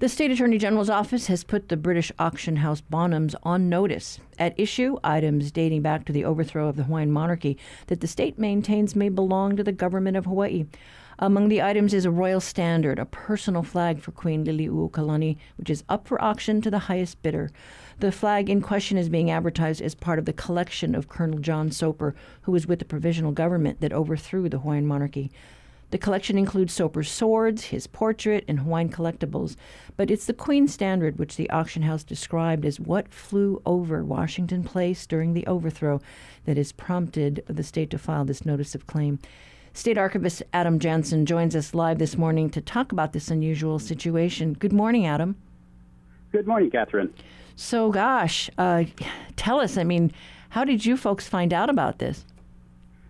The State Attorney General's office has put the British auction house Bonhams on notice. At issue, items dating back to the overthrow of the Hawaiian monarchy that the state maintains may belong to the government of Hawaii. Among the items is a royal standard, a personal flag for Queen Liliʻuokalani, which is up for auction to the highest bidder. The flag in question is being advertised as part of the collection of Colonel John Soper, who was with the provisional government that overthrew the Hawaiian monarchy. The collection includes Soper's swords, his portrait, and Hawaiian collectibles. But it's the Queen standard, which the auction house described as what flew over Washington Place during the overthrow, that has prompted the state to file this notice of claim. State Archivist Adam Jansen joins us live this morning to talk about this unusual situation. Good morning, Adam. Good morning, Catherine. So, tell us, how did you folks find out about this?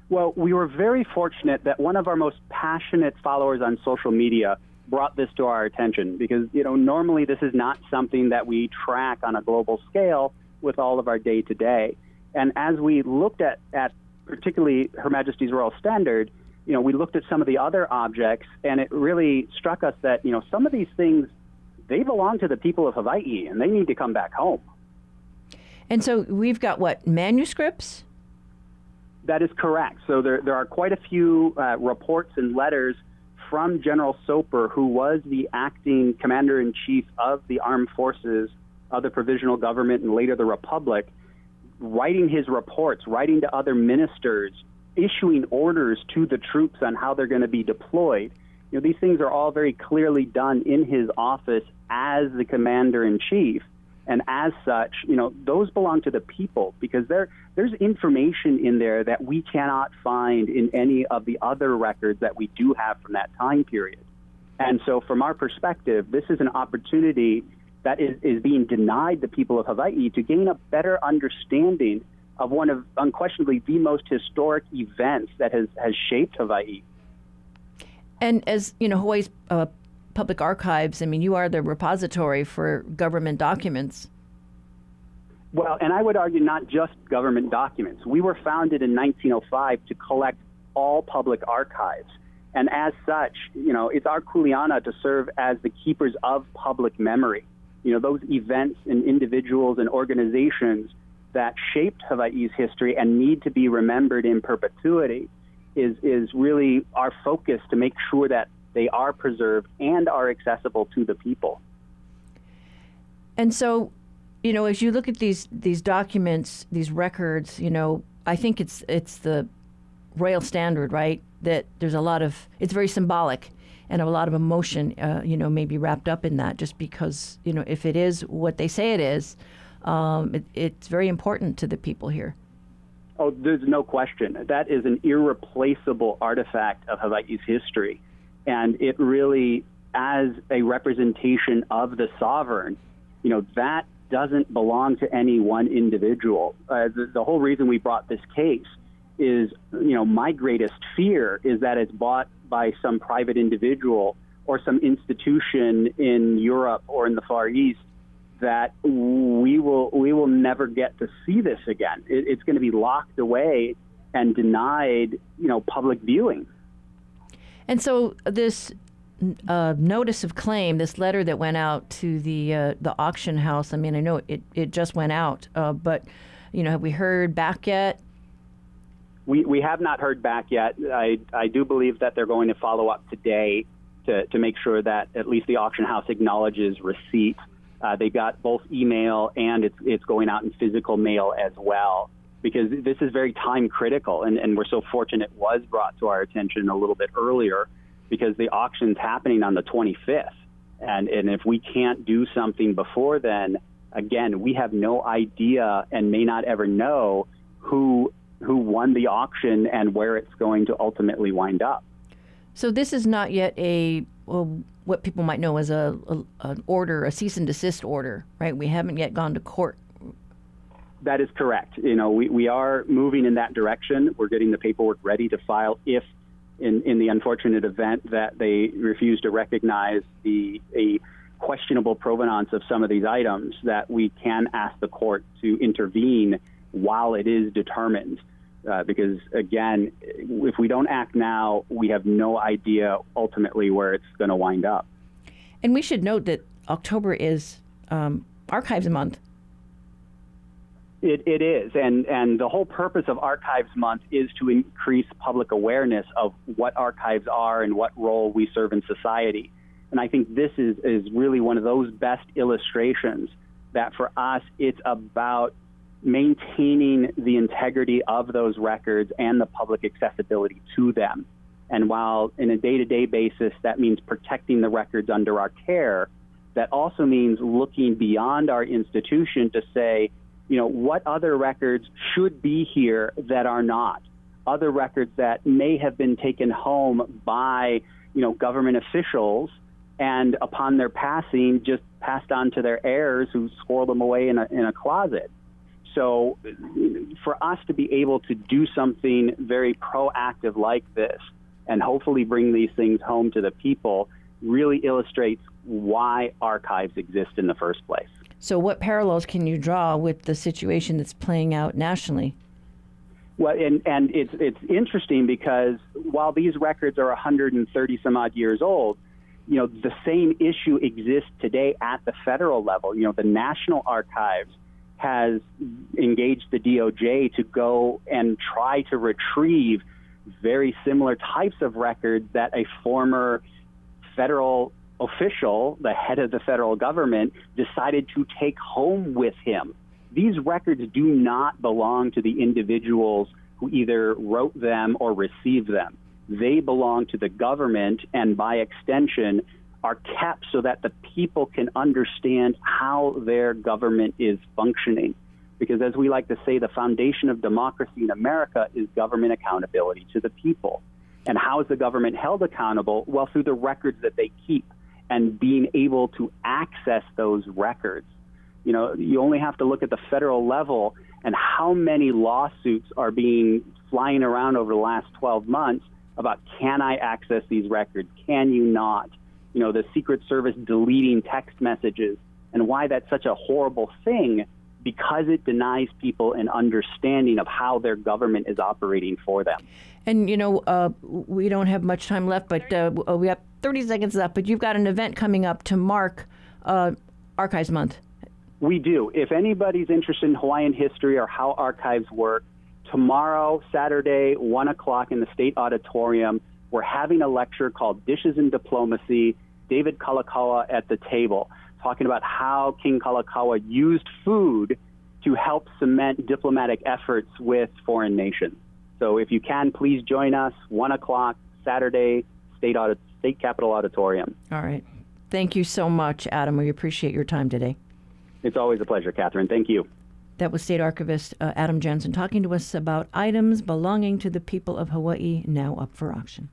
Well, we were very fortunate that one of our most passionate followers on social media brought this to our attention because, normally this is not something that we track on a global scale with all of our day-to-day. And as we looked at particularly Her Majesty's Royal Standard, we looked at some of the other objects, and it really struck us that, some of these things, they belong to the people of Hawaii, and they need to come back home. And so we've got, manuscripts? That is correct. So there are quite a few reports and letters from General Soper, who was the acting commander-in-chief of the armed forces of the provisional government and later the Republic, writing his reports, writing to other ministers, issuing orders to the troops on how they're going to be deployed. These things are all very clearly done in his office as the commander-in-chief. And as such, those belong to the people because there's information in there that we cannot find in any of the other records that we do have from that time period. And so from our perspective, this is an opportunity that is being denied the people of Hawaii to gain a better understanding of one of unquestionably the most historic events that has shaped Hawaii. And as Hawaii's public archives, you are the repository for government documents. Well, and I would argue not just government documents. We were founded in 1905 to collect all public archives. And as such, it's our kuleana to serve as the keepers of public memory. Those events and individuals and organizations that shaped Hawaii's history and need to be remembered in perpetuity is really our focus to make sure that they are preserved and are accessible to the people. And so, as you look at these documents, these records, I think it's the royal standard, right? That there's it's very symbolic and a lot of emotion, maybe wrapped up in that just because, if it is what they say it is, it's very important to the people here. Oh, there's no question. That is an irreplaceable artifact of Hawaii's history. And it really, as a representation of the sovereign, that doesn't belong to any one individual. The whole reason we brought this case is, my greatest fear is that it's bought by some private individual or some institution in Europe or in the Far East that we will never get to see this again. It's going to be locked away and denied, public viewing. And so this notice of claim, this letter that went out to the auction house, I know it just went out, but, have we heard back yet? We have not heard back yet. I do believe that they're going to follow up today to make sure that at least the auction house acknowledges receipt. They got both email and it's going out in physical mail as well, because this is very time critical, and we're so fortunate it was brought to our attention a little bit earlier because the auction's happening on the 25th. And if we can't do something before then, again, we have no idea and may not ever know who won the auction and where it's going to ultimately wind up. So this is not yet what people might know as an order, a cease and desist order, right? We haven't yet gone to court. That is correct. We are moving in that direction. We're getting the paperwork ready to file if, in the unfortunate event that they refuse to recognize a questionable provenance of some of these items, that we can ask the court to intervene while it is determined. Because, again, if we don't act now, we have no idea ultimately where it's going to wind up. And we should note that October is Archives Month. It is, and the whole purpose of Archives Month is to increase public awareness of what archives are and what role we serve in society. And I think this is really one of those best illustrations that for us, it's about maintaining the integrity of those records and the public accessibility to them. And while in a day-to-day basis, that means protecting the records under our care, that also means looking beyond our institution to say, you know, what other records should be here that are not? Other records that may have been taken home by, you know, government officials and upon their passing, just passed on to their heirs who squirrel them away in a closet. So for us to be able to do something very proactive like this and hopefully bring these things home to the people really illustrates why archives exist in the first place. So what parallels can you draw with the situation that's playing out nationally? Well, and it's interesting because while these records are 130 some odd years old, you know, the same issue exists today at the federal level. You know, the National Archives has engaged the DOJ to go and try to retrieve very similar types of records that a former federal official, the head of the federal government, decided to take home with him. These records do not belong to the individuals who either wrote them or received them. They belong to the government and, by extension, are kept so that the people can understand how their government is functioning. Because as we like to say, the foundation of democracy in America is government accountability to the people. And how is the government held accountable? Well, through the records that they keep and being able to access those records. You know, you only have to look at the federal level and how many lawsuits are being flying around over the last 12 months about, can I access these records? Can you not? You know, the Secret Service deleting text messages and why that's such a horrible thing, because it denies people an understanding of how their government is operating for them. And, you know, we don't have much time left, but we have 30 seconds left, but you've got an event coming up to mark Archives Month. We do. If anybody's interested in Hawaiian history or how archives work, tomorrow, Saturday, 1 o'clock in the State Auditorium, we're having a lecture called Dishes in Diplomacy, David Kalakaua at the Table, talking about how King Kalakaua used food to help cement diplomatic efforts with foreign nations. So if you can, please join us, 1 o'clock, Saturday, State Capitol Auditorium. All right. Thank you so much, Adam. We appreciate your time today. It's always a pleasure, Catherine. Thank you. That was State Archivist Adam Jansen talking to us about items belonging to the people of Hawaii now up for auction.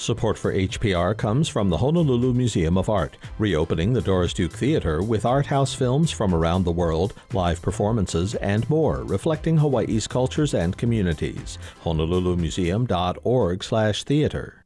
Support for HPR comes from the Honolulu Museum of Art, reopening the Doris Duke Theater with art house films from around the world, live performances, and more, reflecting Hawaii's cultures and communities. HonoluluMuseum.org/theater.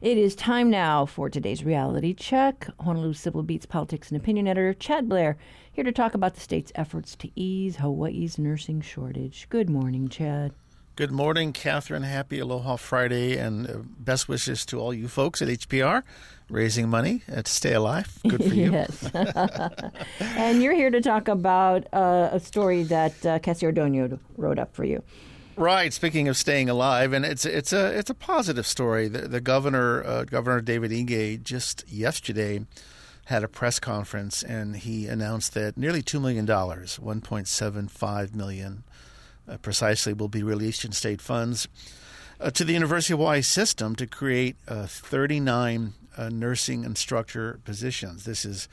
It is time now for today's reality check. Honolulu Civil Beat's politics and opinion editor Chad Blair here to talk about the state's efforts to ease Hawaii's nursing shortage. Good morning, Chad. Good morning, Catherine. Happy Aloha Friday, and best wishes to all you folks at HPR raising money to stay alive. Good for you. Yes. And you're here to talk about a story that Cassio Donio wrote up for you. Right. Speaking of staying alive, and it's a positive story. The governor David Inge just yesterday had a press conference, and he announced that nearly $2 million, $1.75 million. Precisely, will be released in state funds to the University of Hawaii system to create 39 nursing instructor positions. This is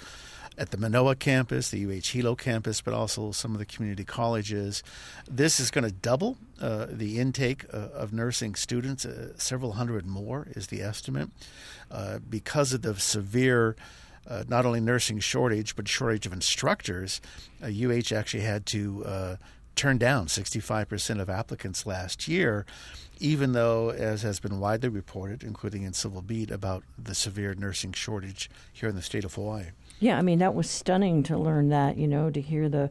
at the Manoa campus, the UH Hilo campus, but also some of the community colleges. This is going to double the intake of nursing students. Several hundred more is the estimate. Because of the severe not only nursing shortage, but shortage of instructors, UH actually had to turned down 65% of applicants last year, even though, as has been widely reported, including in Civil Beat, about the severe nursing shortage here in the state of Hawaii. Yeah, I mean, that was stunning to learn that, you know, to hear the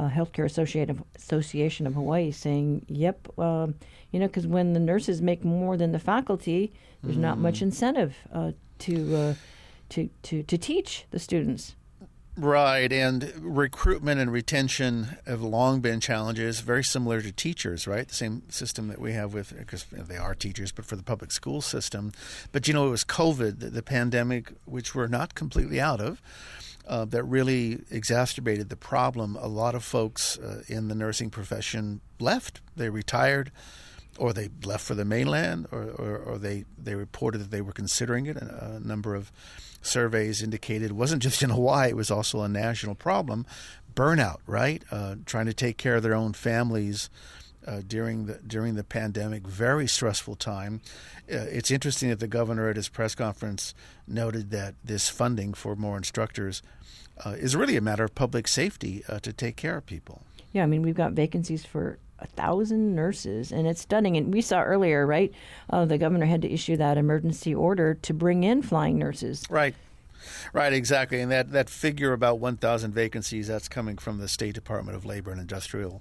Healthcare Association of Hawaii saying, yep, you know, because when the nurses make more than the faculty, there's not much incentive to teach the students. Right, and recruitment and retention have long been challenges, very similar to teachers, right? The same system that we have with, because they are teachers, but for the public school system. But, you know, it was COVID, the pandemic, which we're not completely out of, that really exacerbated the problem. A lot of folks in the nursing profession left. They retired, or they left for the mainland, or they reported that they were considering it. A number of surveys indicated it wasn't just in Hawaii, it was also a national problem. Burnout, right? Trying to take care of their own families during the pandemic, very stressful time. It's interesting that the governor at his press conference noted that this funding for more instructors is really a matter of public safety to take care of people. Yeah, I mean, we've got vacancies for 1,000 nurses, and it's stunning. And we saw earlier, right, the governor had to issue that emergency order to bring in flying nurses. Right, exactly. And that figure about 1,000 vacancies, that's coming from the State Department of Labor and Industrial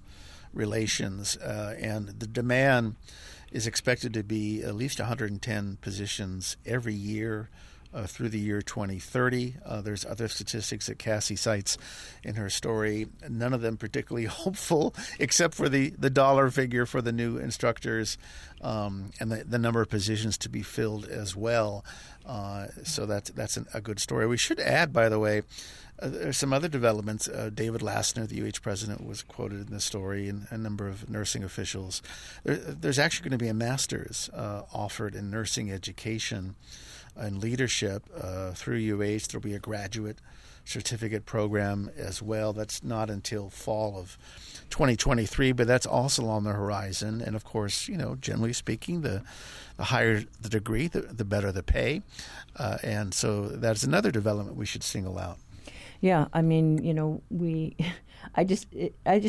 Relations. And the demand is expected to be at least 110 positions every year through the year 2030. There's other statistics that Cassie cites in her story, none of them particularly hopeful, except for the dollar figure for the new instructors and the number of positions to be filled as well. So that's a good story. We should add, by the way, there's some other developments. David Lassner, the UH president, was quoted in the story, and a number of nursing officials. There's actually going to be a master's offered in nursing education and leadership through UH. There'll be a graduate certificate program as well. That's not until fall of 2023, but that's also on the horizon. And of course, you know, generally speaking, the higher the degree, the better the pay. And so that's another development we should single out. Yeah, I mean, you know, I just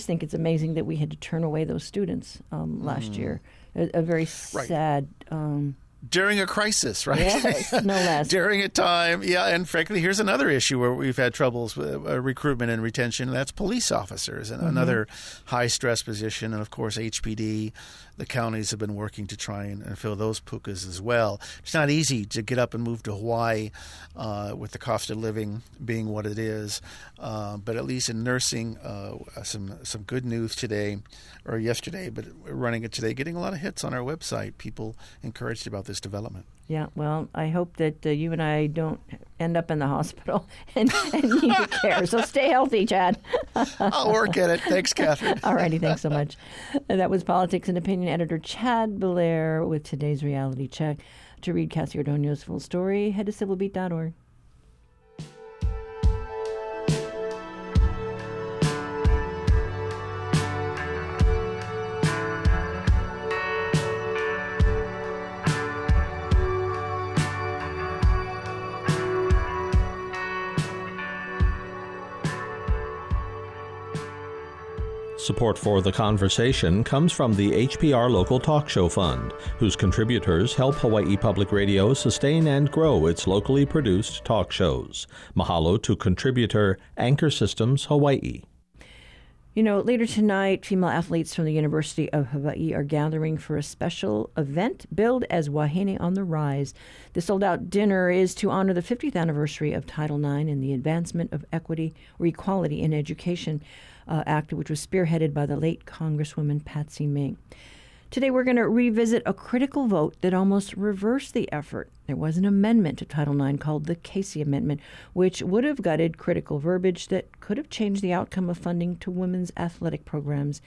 think it's amazing that we had to turn away those students last year. A very sad. During a crisis, right? Yes, no less. During a time, yeah, and frankly, here's another issue where we've had troubles with recruitment and retention, and that's police officers, and another high-stress position. And, of course, HPD, the counties have been working to try and fill those pukas as well. It's not easy to get up and move to Hawaii with the cost of living being what it is, but at least in nursing, some good news today, or yesterday, but we're running it today, getting a lot of hits on our website, people encouraged about this development. Yeah, well, I hope that you and I don't end up in the hospital and need to care. So stay healthy, Chad. I'll work at it. Thanks, Catherine. All righty, thanks so much. That was Politics and Opinion Editor Chad Blair with today's Reality Check. To read Cassio Donio's full story, head to civilbeat.org. Support for The Conversation comes from the HPR Local Talk Show Fund, whose contributors help Hawaii Public Radio sustain and grow its locally produced talk shows. Mahalo to contributor Anchor Systems Hawaii. You know, later tonight, female athletes from the University of Hawaii are gathering for a special event billed as Wahine on the Rise. The sold-out dinner is to honor the 50th anniversary of Title IX and the Advancement of Equity or Equality in Education Act, which was spearheaded by the late Congresswoman Patsy Mink. Today, we're going to revisit a critical vote that almost reversed the effort. There was an amendment to Title IX called the Casey Amendment, which would have gutted critical verbiage that could have changed the outcome of funding to women's athletic programs.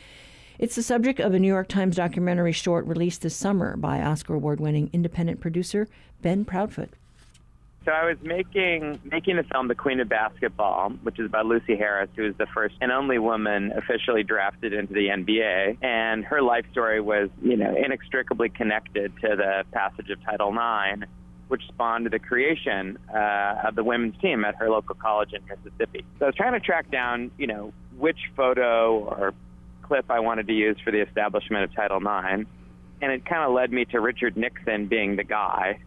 It's the subject of a New York Times documentary short released this summer by Oscar Award-winning independent producer Ben Proudfoot. So I was making the film The Queen of Basketball, which is by Lucy Harris, who is the first and only woman officially drafted into the NBA. And her life story was, you know, inextricably connected to the passage of Title IX, which spawned the creation of the women's team at her local college in Mississippi. So I was trying to track down, you know, which photo or clip I wanted to use for the establishment of Title IX, and it kind of led me to Richard Nixon being the guy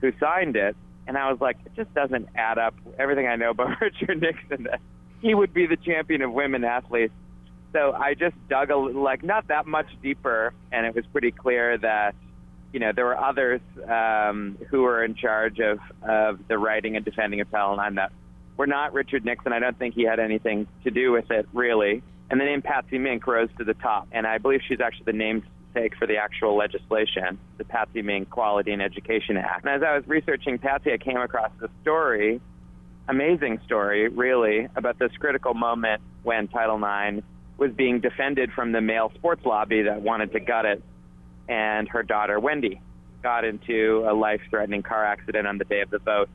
who signed it, and I was like, it just doesn't add up, everything I know about Richard Nixon, that he would be the champion of women athletes. So I just dug a little, like, not that much deeper, and it was pretty clear that, you know, there were others who were in charge of the writing and defending of Title IX that were not Richard Nixon. I don't think he had anything to do with it, really. And the name Patsy Mink rose to the top, and I believe she's actually the namesake for the actual legislation, the Patsy Mink Quality and Education Act. And as I was researching Patsy, I came across this story, amazing story, really, about this critical moment when Title IX was being defended from the male sports lobby that wanted to gut it, and her daughter, Wendy, got into a life-threatening car accident on the day of the vote,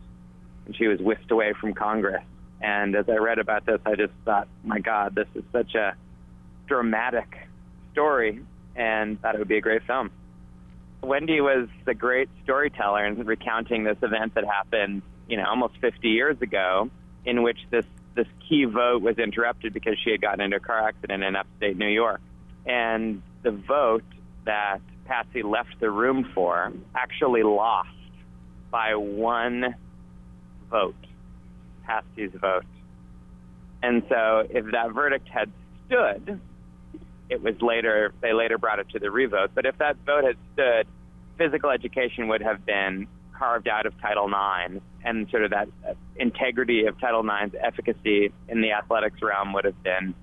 and she was whisked away from Congress. And as I read about this, I just thought, my God, this is such a dramatic story, and thought it would be a great film. Wendy was a great storyteller in recounting this event that happened, you know, almost 50 years ago, in which this key vote was interrupted because she had gotten into a car accident in upstate New York. And the vote that Patsy left the room for actually lost by one vote, Patsy's vote. And so if that verdict had stood, it was later, they later brought it to the revote, but if that vote had stood, physical education would have been carved out of Title IX, and sort of that integrity of Title IX's efficacy in the athletics realm would have been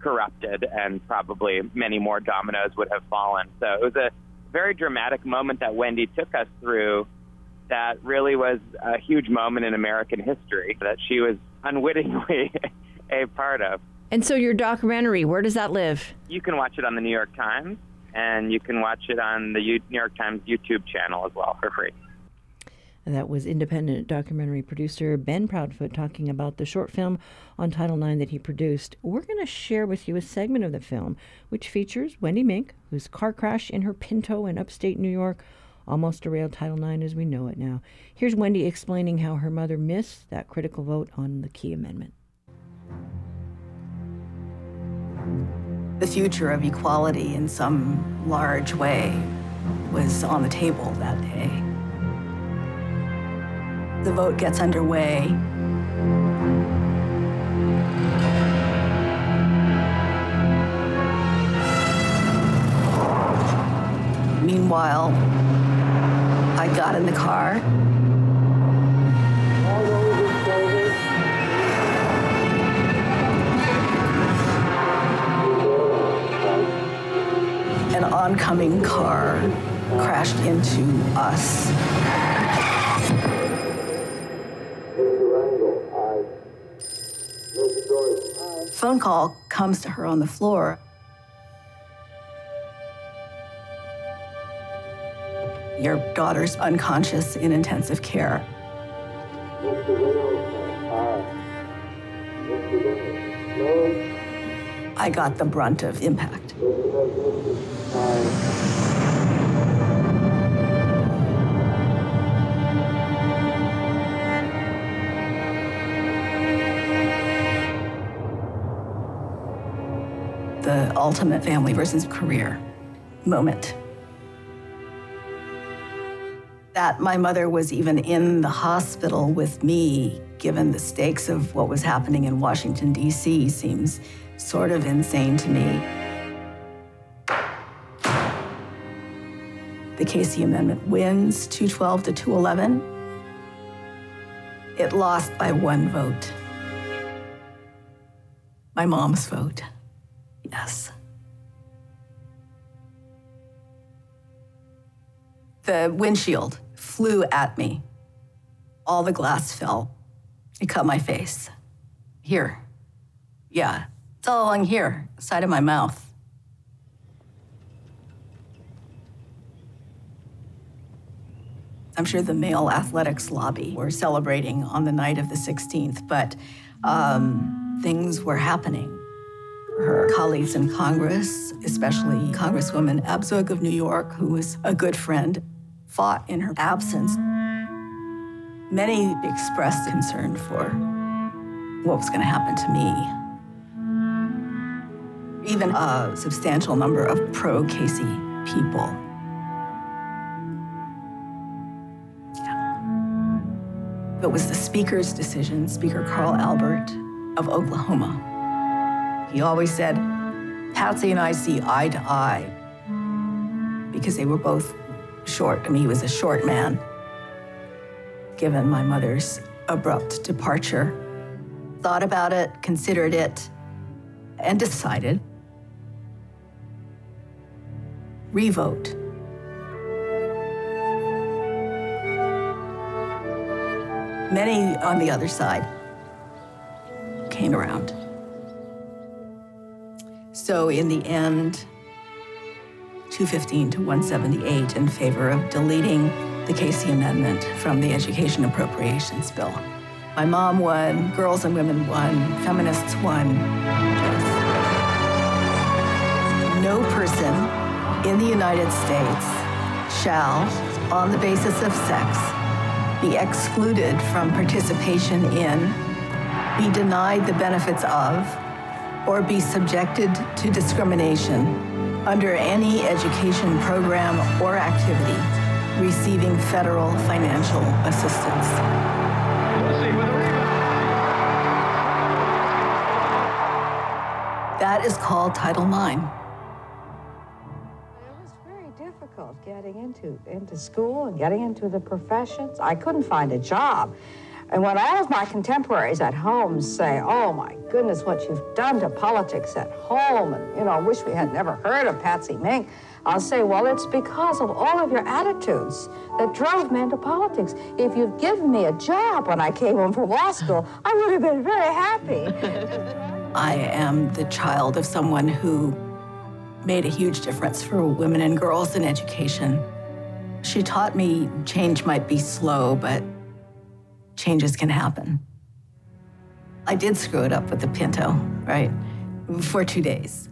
corrupted, and probably many more dominoes would have fallen. So it was a very dramatic moment that Wendy took us through that really was a huge moment in American history that she was unwittingly a part of. And so your documentary, where does that live? You can watch it on the New York Times, and you can watch it on the New York Times YouTube channel as well for free. And that was independent documentary producer Ben Proudfoot talking about the short film on Title IX that he produced. We're going to share with you a segment of the film, which features Wendy Mink, whose car crash in her Pinto in upstate New York almost derailed Title IX as we know it now. Here's Wendy explaining how her mother missed that critical vote on the key amendment. The future of equality in some large way was on the table that day. The vote gets underway. Meanwhile, I got in the car. An oncoming car crashed into us. Phone call comes to her on the floor. Your daughter's unconscious in intensive care. I got the brunt of impact. The ultimate family versus career moment. That my mother was even in the hospital with me, given the stakes of what was happening in Washington, D.C., seems sort of insane to me. The Casey Amendment wins 212 to 211. It lost by one vote. My mom's vote. Yes. The windshield flew at me. All the glass fell. It cut my face. Here. Yeah, it's all along here, side of my mouth. I'm sure the male athletics lobby were celebrating on the night of the 16th, but things were happening. Her colleagues in Congress, especially Congresswoman Abzug of New York, who was a good friend, fought in her absence. Many expressed concern for what was going to happen to me. even a substantial number of pro-Casey people. Yeah. It was the speaker's decision, Speaker Carl Albert of Oklahoma. He always said, Patsy and I see eye to eye, because they were both short. I mean, he was a short man. Given my mother's abrupt departure, thought about it, considered it, and decided. Revote. Many on the other side came around. So in the end, 215 to 178 in favor of deleting the Casey Amendment from the Education Appropriations Bill. My mom won, girls and women won, feminists won. No person in the United States shall, on the basis of sex, be excluded from participation in, be denied the benefits of, or be subjected to discrimination under any education program or activity receiving federal financial assistance. That is called Title IX. It was very difficult getting into school and getting into the professions. I couldn't find a job. And when all of my contemporaries at home say, oh my goodness, what you've done to politics at home, and I wish we had never heard of Patsy Mink, I'll say, well, it's because of all of your attitudes that drove me into politics. If you'd given me a job when I came home from law school, I would have been very happy. I am the child of someone who made a huge difference for women and girls in education. She taught me change might be slow, but changes can happen. I did screw it up with the Pinto, right? For 2 days.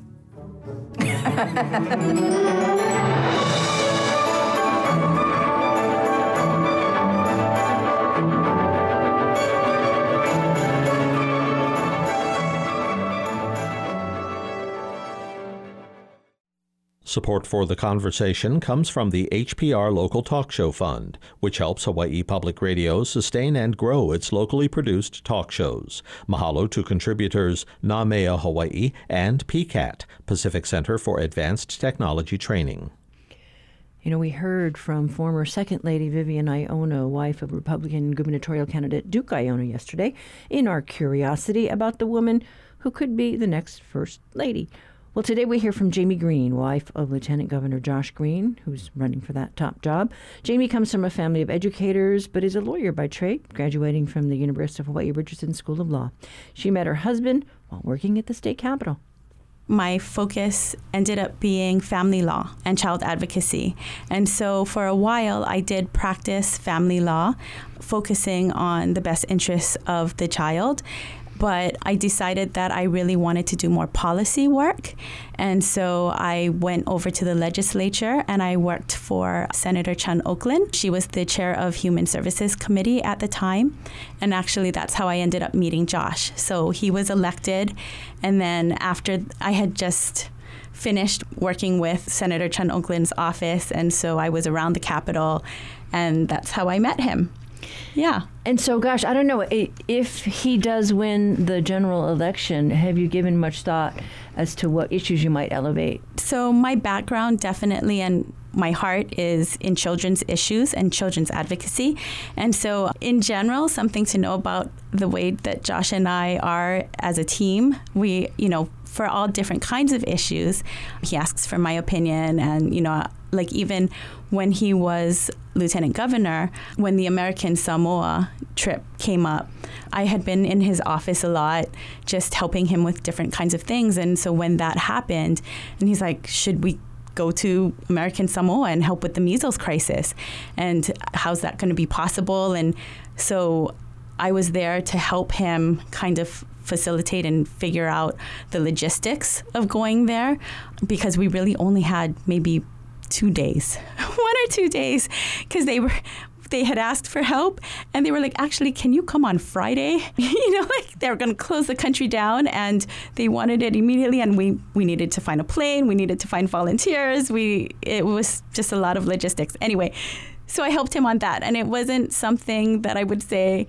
Support for The Conversation comes from the HPR Local Talk Show Fund, which helps Hawaii Public Radio sustain and grow its locally produced talk shows. Mahalo to contributors Nāmea Hawaii and PCAT, Pacific Center for Advanced Technology Training. You know, we heard from former Second Lady Vivian Iono, wife of Republican gubernatorial candidate Duke Iono yesterday, in our curiosity about the woman who could be the next First Lady. Well, today we hear from Jamie Green, wife of Lieutenant Governor Josh Green, who's running for that top job. Jamie comes from a family of educators, but is a lawyer by trade, graduating from the University of Hawaii Richardson School of Law. She met her husband while working at the state capitol. My focus ended up being family law and child advocacy. And so for a while, I did practice family law, focusing on the best interests of the child. But I decided that I really wanted to do more policy work. And so I went over to the legislature and I worked for Senator Chun Oakland. She was the chair of Human Services Committee at the time. And actually, that's how I ended up meeting Josh. So he was elected. And then after I had just finished working with Senator Chun Oakland's office. And so I was around the Capitol. And that's how I met him. Yeah. And so, gosh, I don't know, if he does win the general election, have you given much thought as to what issues you might elevate? So my background definitely and my heart is in children's issues and children's advocacy. And so in general, something to know about the way that Josh and I are as a team, we, for all different kinds of issues, he asks for my opinion and, like even when he was lieutenant governor, when the American Samoa trip came up, I had been in his office a lot, just helping him with different kinds of things. And so when that happened, and he's like, should we go to American Samoa and help with the measles crisis? And how's that going to be possible? And so I was there to help him kind of facilitate and figure out the logistics of going there, because we really only had maybe 2 days, 1 or 2 days, because they were They had asked for help, and they were like, actually, can you come on Friday? They were going to close the country down, and they wanted it immediately, and we needed to find a plane, we needed to find volunteers, it was just a lot of logistics. Anyway, so I helped him on that, and it wasn't something that I would say,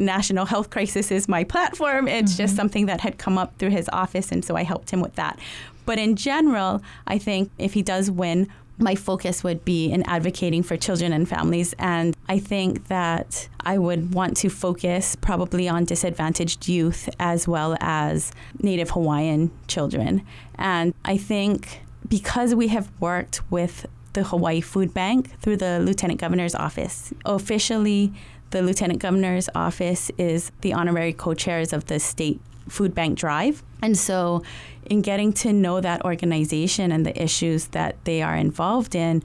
national health crisis is my platform. It's mm-hmm. just something that had come up through his office, and so I helped him with that. But in general, I think if he does win, my focus would be in advocating for children and families. And I think that I would want to focus probably on disadvantaged youth as well as Native Hawaiian children. And I think because we have worked with the Hawaii Food Bank through the Lieutenant Governor's office, officially the Lieutenant Governor's office is the honorary co-chairs of the State Food Bank Drive. And so in getting to know that organization and the issues that they are involved in,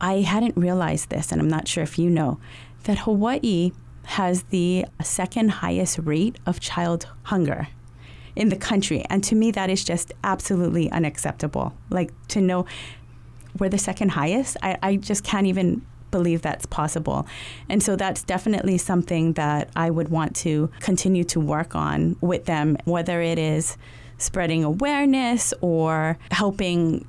I hadn't realized this, and I'm not sure if you know, that Hawaii has the second highest rate of child hunger in the country. And to me, that is just absolutely unacceptable. Like, to know we're the second highest, I just can't even believe that's possible. And so that's definitely something that I would want to continue to work on with them, whether it is spreading awareness or helping,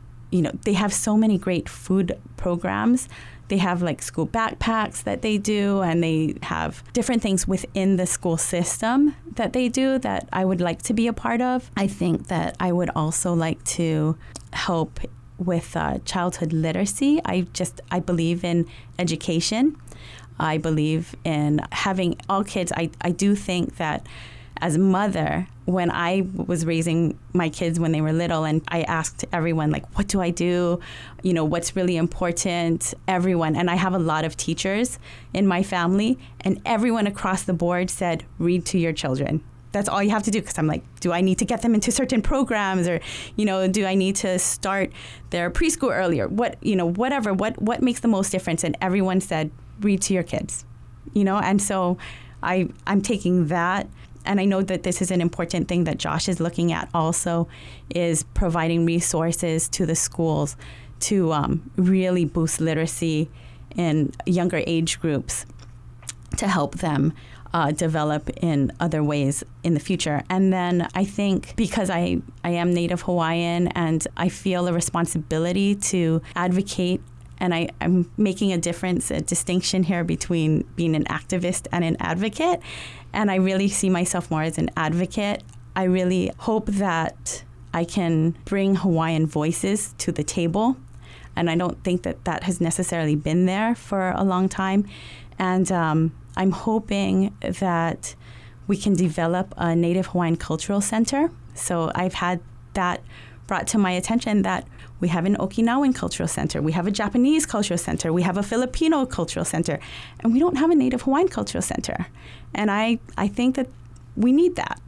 they have so many great food programs. They have like school backpacks that they do, and they have different things within the school system that they do that I would like to be a part of. I think that I would also like to help with childhood literacy. I believe in education. I believe in having all kids. I do think that as a mother, when I was raising my kids when they were little, and I asked everyone, like, what do I do? What's really important? Everyone. And I have a lot of teachers in my family, and everyone across the board said, read to your children. That's all you have to do. Because I'm like, do I need to get them into certain programs, or, do I need to start their preschool earlier? Whatever, what makes the most difference? And everyone said, read to your kids, And so I'm taking that. And I know that this is an important thing that Josh is looking at also, is providing resources to the schools to really boost literacy in younger age groups to help them develop in other ways in the future. And then I think because I am Native Hawaiian, and I feel a responsibility to advocate, and I'm making a distinction here between being an activist and an advocate, and I really see myself more as an advocate. I really hope that I can bring Hawaiian voices to the table, and I don't think that has necessarily been there for a long time. And I'm hoping that we can develop a Native Hawaiian Cultural Center. So I've had that brought to my attention, that we have an Okinawan Cultural Center, we have a Japanese Cultural Center, we have a Filipino Cultural Center, and we don't have a Native Hawaiian Cultural Center. And I think that we need that,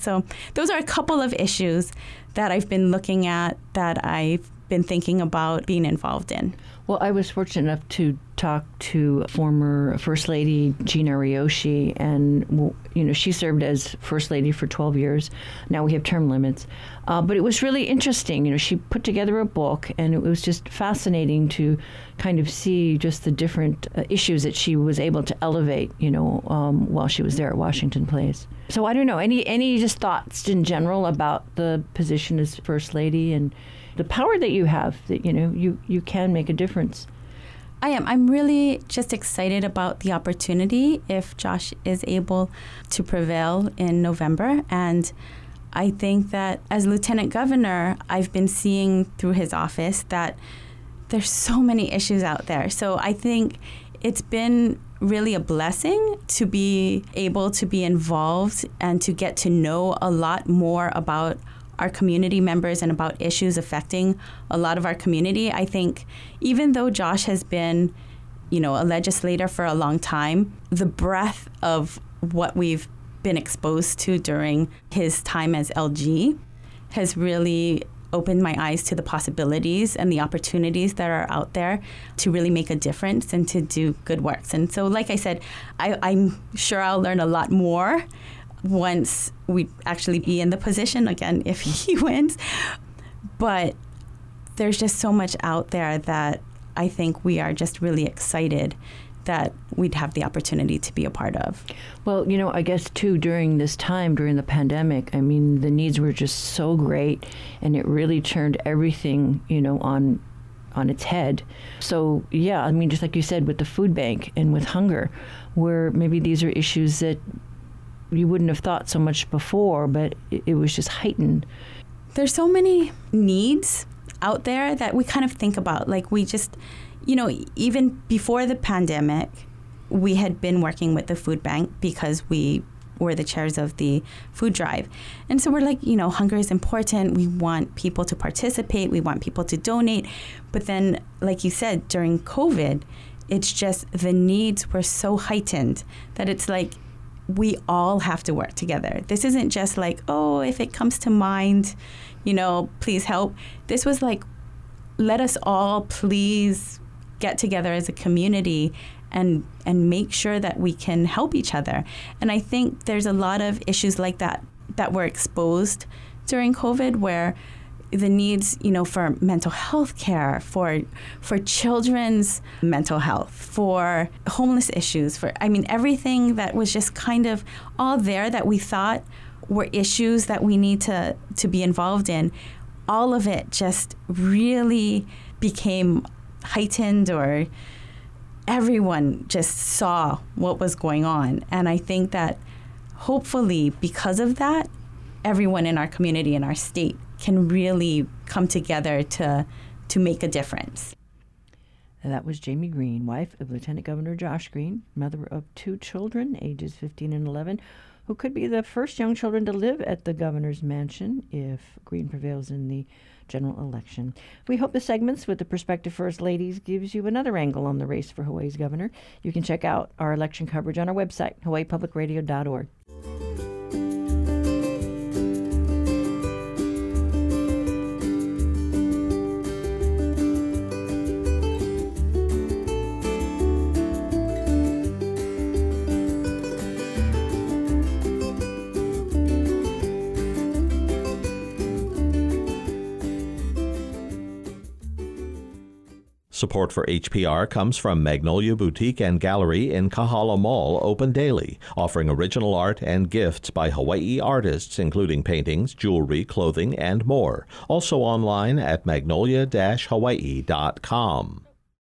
So those are a couple of issues that I've been looking at, that I've been thinking about being involved in. Well, I was fortunate enough to talk to former First Lady Gina Rioshi, and she served as First Lady for 12 years. Now we have term limits, but it was really interesting. She put together a book, and it was just fascinating to kind of see just the different issues that she was able to elevate, while she was there at Washington Place. So I don't know, any just thoughts in general about the position as First Lady and the power that you have, that you can make a difference. I am. I'm really just excited about the opportunity if Josh is able to prevail in November. And I think that as Lieutenant Governor, I've been seeing through his office that there's so many issues out there. So I think it's been really a blessing to be able to be involved and to get to know a lot more about our community members and about issues affecting a lot of our community. I think even though Josh has been, a legislator for a long time, the breadth of what we've been exposed to during his time as LG has really opened my eyes to the possibilities and the opportunities that are out there to really make a difference and to do good works. And so, like I said, I'm sure I'll learn a lot more once we actually be in the position again, if he wins. But there's just so much out there that I think we are just really excited that we'd have the opportunity to be a part of. Well, you know, I guess, too, during this time, during the pandemic, I mean, the needs were just so great, and it really turned everything, you know, on its head. So, yeah, I mean, just like you said, with the food bank and with hunger, where maybe these are issues that you wouldn't have thought so much before, but it was just heightened. There's so many needs out there that we kind of think about. Like, we just, you know, even before the pandemic, we had been working with the food bank because we were the chairs of the food drive. And so we're like, you know, hunger is important. We want people to participate. We want people to donate. But then, like you said, during COVID, it's just the needs were so heightened that it's like we all have to work together. This isn't just like, oh, if it comes to mind, you know, please help. This was like, let us all please get together as a community and make sure that we can help each other. And I think there's a lot of issues like that were exposed during COVID, where the needs, you know, for mental health care, for children's mental health, for homeless issues, for, I mean, everything that was just kind of all there that we thought were issues that we need to be involved in, all of it just really became heightened, or everyone just saw what was going on. And I think that hopefully because of that, everyone in our community, in our state, can really come together to make a difference. And that was Jamie Green, wife of Lieutenant Governor Josh Green, mother of two children, ages 15 and 11, who could be the first young children to live at the governor's mansion if Green prevails in the general election. We hope the segments with the prospective First Ladies gives you another angle on the race for Hawaii's governor. You can check out our election coverage on our website, hawaiipublicradio.org. Support for HPR comes from Magnolia Boutique and Gallery in Kahala Mall, open daily, offering original art and gifts by Hawaii artists, including paintings, jewelry, clothing, and more. Also online at magnolia-hawaii.com.